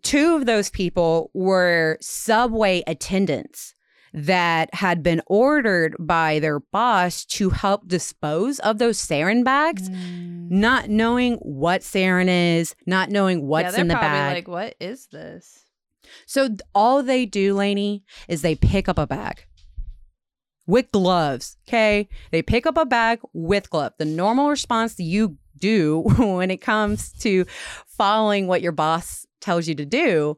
Two of those people were subway attendants that had been ordered by their boss to help dispose of those sarin bags, not knowing what sarin is, not knowing what's in the bag. Like, what is this? So all they do, Lainey, is they pick up a bag with gloves. Okay. They pick up a bag with gloves. The normal response you do when it comes to following what your boss tells you to do,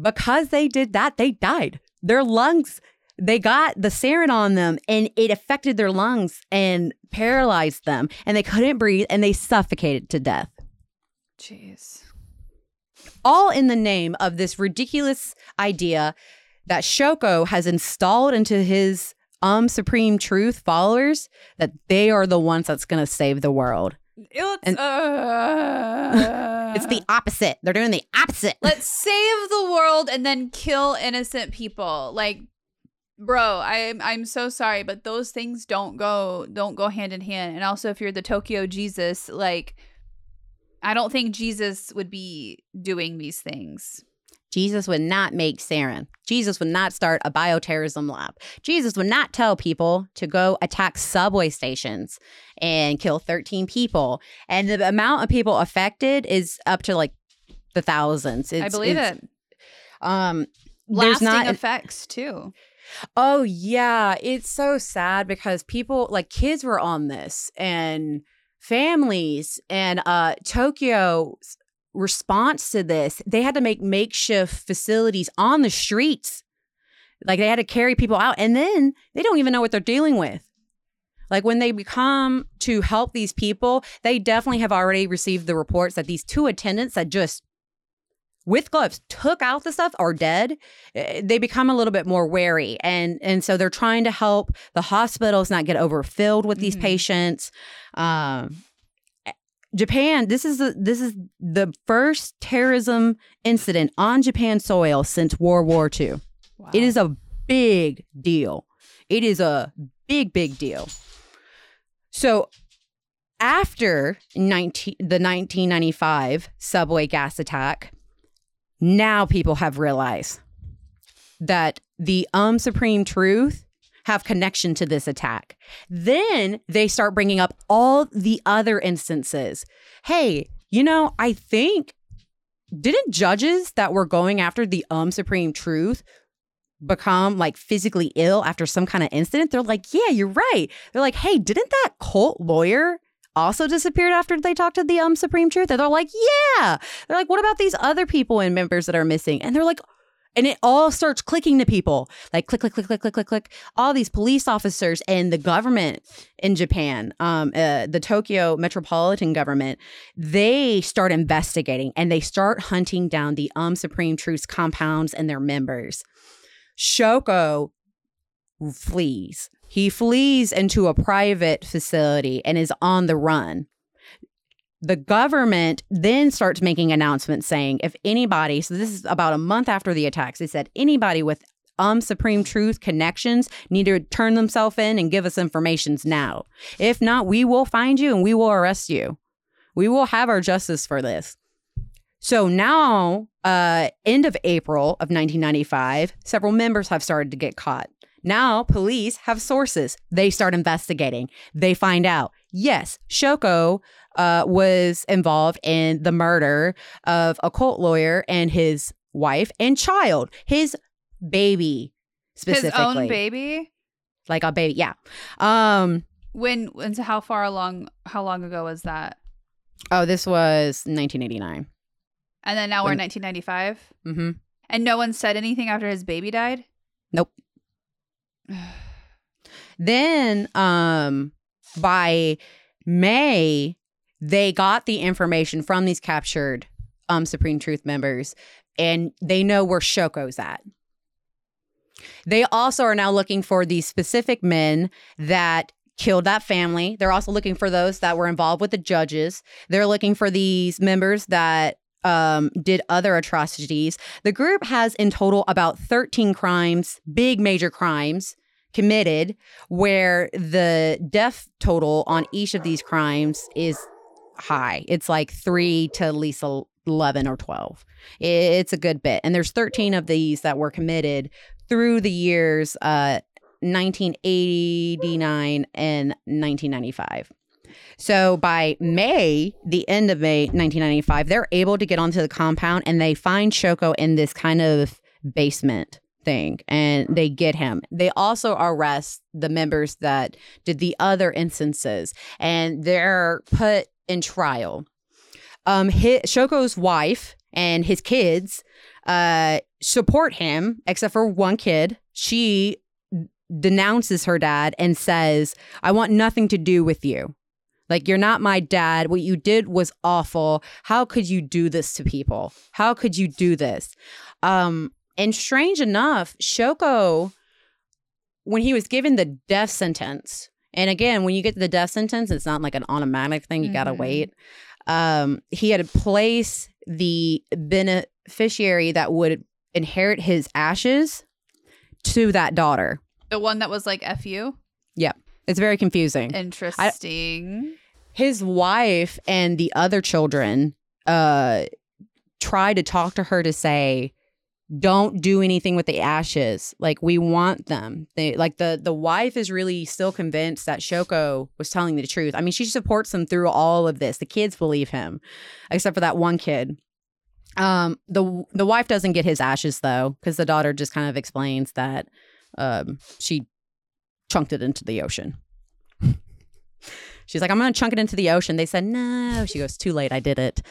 because they did that, they died. Their lungs, they got the sarin on them, and it affected their lungs and paralyzed them, and they couldn't breathe, and they suffocated to death. Jeez. All in the name of this ridiculous idea that Shoko has installed into his Supreme Truth followers, that they are the ones that's going to save the world. It's the opposite. They're doing the opposite. Let's save the world and then kill innocent people. Like, bro, I'm so sorry, but those things don't go hand in hand. And also, if you're the Tokyo Jesus, like, I don't think Jesus would be doing these things. Jesus would not make sarin. Jesus would not start a bioterrorism lab. Jesus would not tell people to go attack subway stations and kill 13 people. And the amount of people affected is up to like the thousands. I believe it. Lasting effects too. Oh, yeah. It's so sad because people, like kids were on this and families, and Tokyo's response to this, they had to make makeshift facilities on the streets. Like they had to carry people out, and then they don't even know what they're dealing with. Like when they come to help these people, they definitely have already received the reports that these two attendants that just with gloves took out the stuff are dead. They become a little bit more wary. And so they're trying to help the hospitals not get overfilled with these patients. Japan, this is the first terrorism incident on Japan soil since World War II. Wow. It is a big deal. It is a big, big deal. So after the 1995 subway gas attack, now people have realized that the Supreme Truth have connection to this attack. Then they start bringing up all the other instances. Hey, you know, I think, didn't judges that were going after the Supreme Truth become like physically ill after some kind of incident? They're like, yeah, you're right. They're like, hey, didn't that cult lawyer also disappeared after they talked to the Supreme Truth? And they're like, yeah. They're like, what about these other people and members that are missing? And they're like, and it all starts clicking to people, like click, click, click, click, click, click, click. All these police officers and the government in Japan, the Tokyo metropolitan government, they start investigating and they start hunting down the Supreme Truth's compounds and their members. Shoko flees. He flees into a private facility and is on the run. The government then starts making announcements saying if anybody, so this is about a month after the attacks, they said anybody with Supreme Truth connections need to turn themselves in and give us information now. If not, we will find you and we will arrest you. We will have our justice for this. So now, end of April of 1995, several members have started to get caught. Now police have sources. They start investigating. They find out, yes, Shoko was involved in the murder of a cult lawyer and his wife and child, his baby specifically. His own baby? Like a baby, yeah. So how long ago was that? Oh, this was 1989. And then now we're in 1995? Mm-hmm. And no one said anything after his baby died? Nope. Then by May, they got the information from these captured Supreme Truth members, and they know where Shoko's at. They also are now looking for these specific men that killed that family. They're also looking for those that were involved with the judges. They're looking for these members that did other atrocities. The group has in total about 13 crimes, big major crimes committed, where the death total on each of these crimes is high. It's like 3 to at least 11 or 12. It's a good bit. And there's 13 of these that were committed through the years 1989 and 1995. So by May, the end of May 1995, they're able to get onto the compound and they find Shoko in this kind of basement thing and they get him. They also arrest the members that did the other instances and they're put in trial. Shoko's wife and his kids support him, except for one kid. She denounces her dad and says, I want nothing to do with you. Like, you're not my dad. What you did was awful. How could you do this to people? How could you do this? And strange enough, Shoko, when he was given the death sentence, and again, when you get the death sentence, it's not like an automatic thing. You gotta wait. He had to place the beneficiary that would inherit his ashes to that daughter. The one that was like, F you? Yep. It's very confusing. Interesting. His wife and the other children try to talk to her to say, don't do anything with the ashes. Like, we want them. They, like, the wife is really still convinced that Shoko was telling the truth. I mean, she supports them through all of this. The kids believe him, except for that one kid. The wife doesn't get his ashes, though, because the daughter just kind of explains that she chunked it into the ocean. She's like, I'm going to chunk it into the ocean. They said, no. She goes, too late. I did it.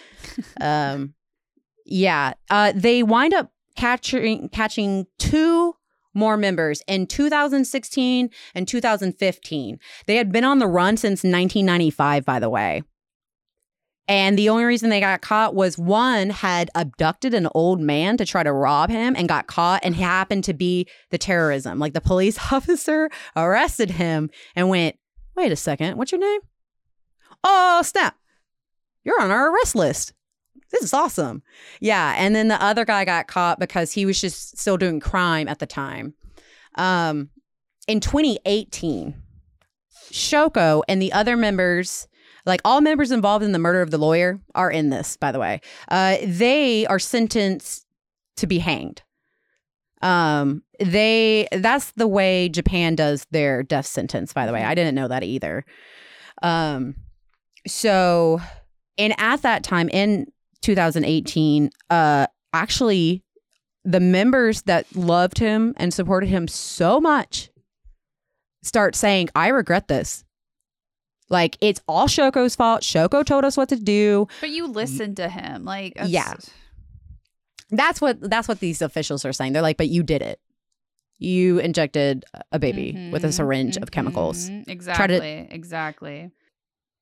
Yeah. They wind up catching two more members in 2016 and 2015. They had been on the run since 1995, by the way. And the only reason they got caught was one had abducted an old man to try to rob him and got caught, and happened to be the terrorism. Like, the police officer arrested him and went, wait a second, what's your name? Oh, snap. You're on our arrest list. This is awesome. Yeah. And then the other guy got caught because he was just still doing crime at the time. In 2018, Shoko and the other members, like all members involved in the murder of the lawyer are in this, by the way. They are sentenced to be hanged. That's the way Japan does their death sentence, by the way. I didn't know that either. And at that time in 2018, actually the members that loved him and supported him so much start saying, I regret this. Like, it's all Shoko's fault. Shoko told us what to do. But you listened to him. Like, yeah. That's what these officials are saying. They're like, but you did it. You injected a baby with a syringe of chemicals. Exactly.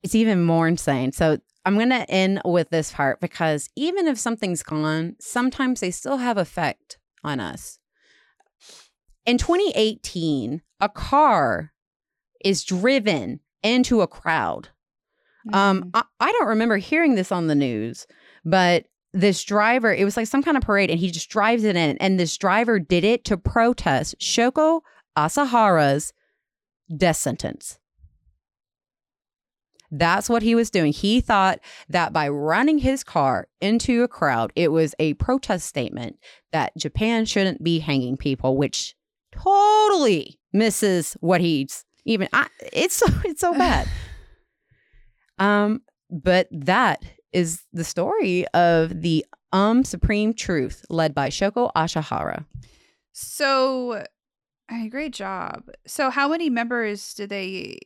It's even more insane. So I'm going to end with this part, because even if something's gone, sometimes they still have effect on us. In 2018, a car is driven into a crowd. I don't remember hearing this on the news, but this driver, it was like some kind of parade, and he just drives it in. And this driver did it to protest Shoko Asahara's death sentence. That's what he was doing. He thought that by running his car into a crowd, it was a protest statement that Japan shouldn't be hanging people, which totally misses what he's even. It's so bad. But that is the story of the Supreme Truth, led by Shoko Asahara. So, great job. So how many members did they...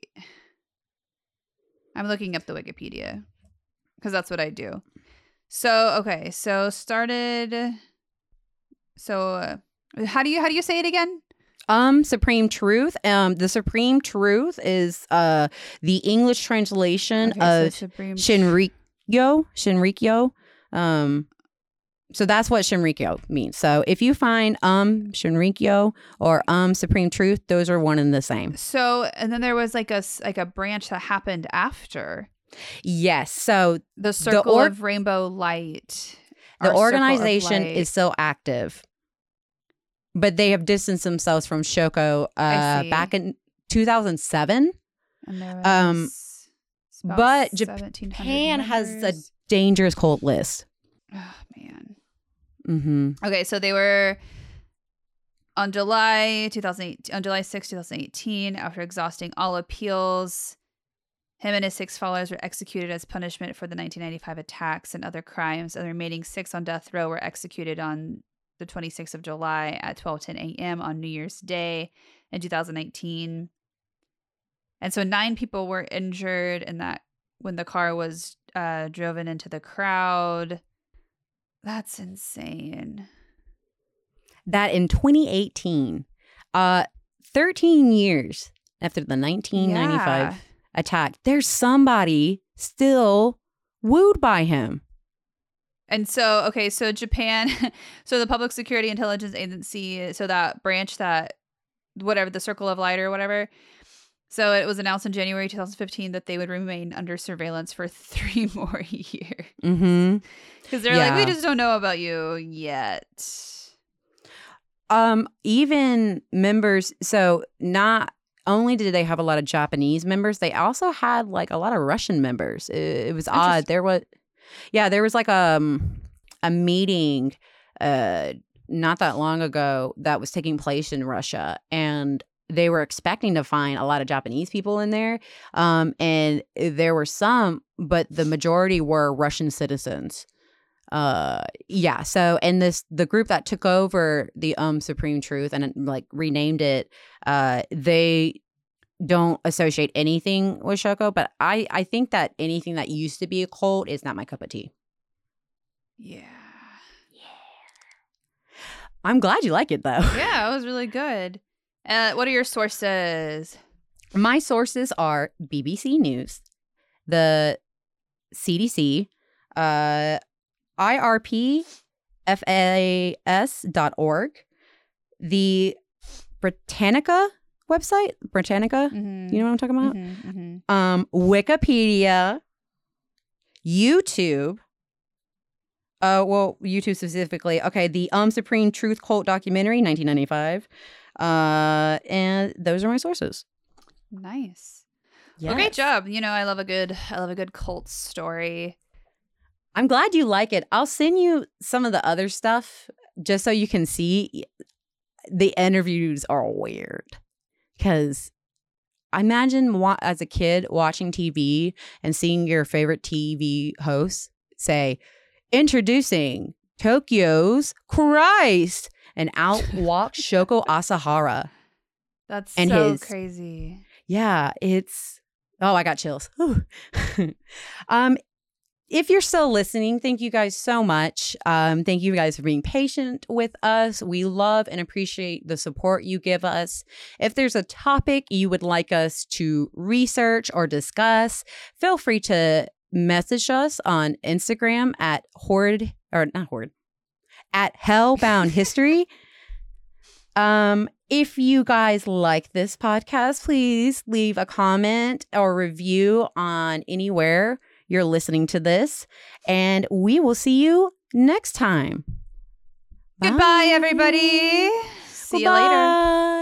I'm looking up the Wikipedia, because that's what I do. So, okay. So started... So how do you say it again? Supreme Truth. The Supreme Truth is the English translation of Shinrikyo. So that's what Shinrikyo means. So if you find Shinrikyo or Supreme Truth, those are one and the same. So, and then there was like a branch that happened after. Yes. So the Circle of Rainbow Light. The organization is still active, but they have distanced themselves from Shoko back in 2007. And there was but Japan has a dangerous cult list. Oh, man. Mm-hmm. Okay, so they were on July 6, 2018, after exhausting all appeals, him and his 6 followers were executed as punishment for the 1995 attacks and other crimes. And the remaining 6 on death row were executed on the 26th of July at 12:10 a.m. on New Year's Day in 2019. And so 9 people were injured in that when the car was driven into the crowd. That's insane. That in 2018, 13 years after the 1995 attack, there's somebody still wooed by him. And so, okay, so Japan, so the Public Security Intelligence Agency, so that branch that, whatever, the Circle of Light or whatever, so it was announced in January 2015 that they would remain under surveillance for 3 more years. Mm-hmm. Because they're like, we just don't know about you yet. Even members, so not only did they have a lot of Japanese members, they also had like a lot of Russian members. It was odd. There was like a meeting not that long ago that was taking place in Russia, and they were expecting to find a lot of Japanese people in there. And there were some, but the majority were Russian citizens. So, and the group that took over the Supreme Truth and like renamed it, they don't associate anything with Shoko. But I think that anything that used to be a cult is not my cup of tea. Yeah. I'm glad you like it, though. Yeah, it was really good. What are your sources? My sources are BBC News, the CDC, irpfas.org, the Britannica website. Britannica, mm-hmm. You know what I'm talking about? Mm-hmm, mm-hmm. Wikipedia, YouTube. Well, YouTube specifically. Okay, the Supreme Truth Cult documentary, 1995. And those are my sources. Nice. Yes. Well, great job. You know, I love a good cult story. I'm glad you like it. I'll send you some of the other stuff just so you can see. The interviews are weird because I imagine as a kid watching TV and seeing your favorite TV hosts say, "Introducing Tokyo's Christ," and out walks Shoko Asahara. That's so crazy. Yeah, I got chills. If you're still listening, thank you guys so much. Thank you guys for being patient with us. We love and appreciate the support you give us. If there's a topic you would like us to research or discuss, feel free to message us on Instagram at Hellbound History. If you guys like this podcast, please leave a comment or review on anywhere you're listening to this, and we will see you next time. Goodbye, everybody. See you later.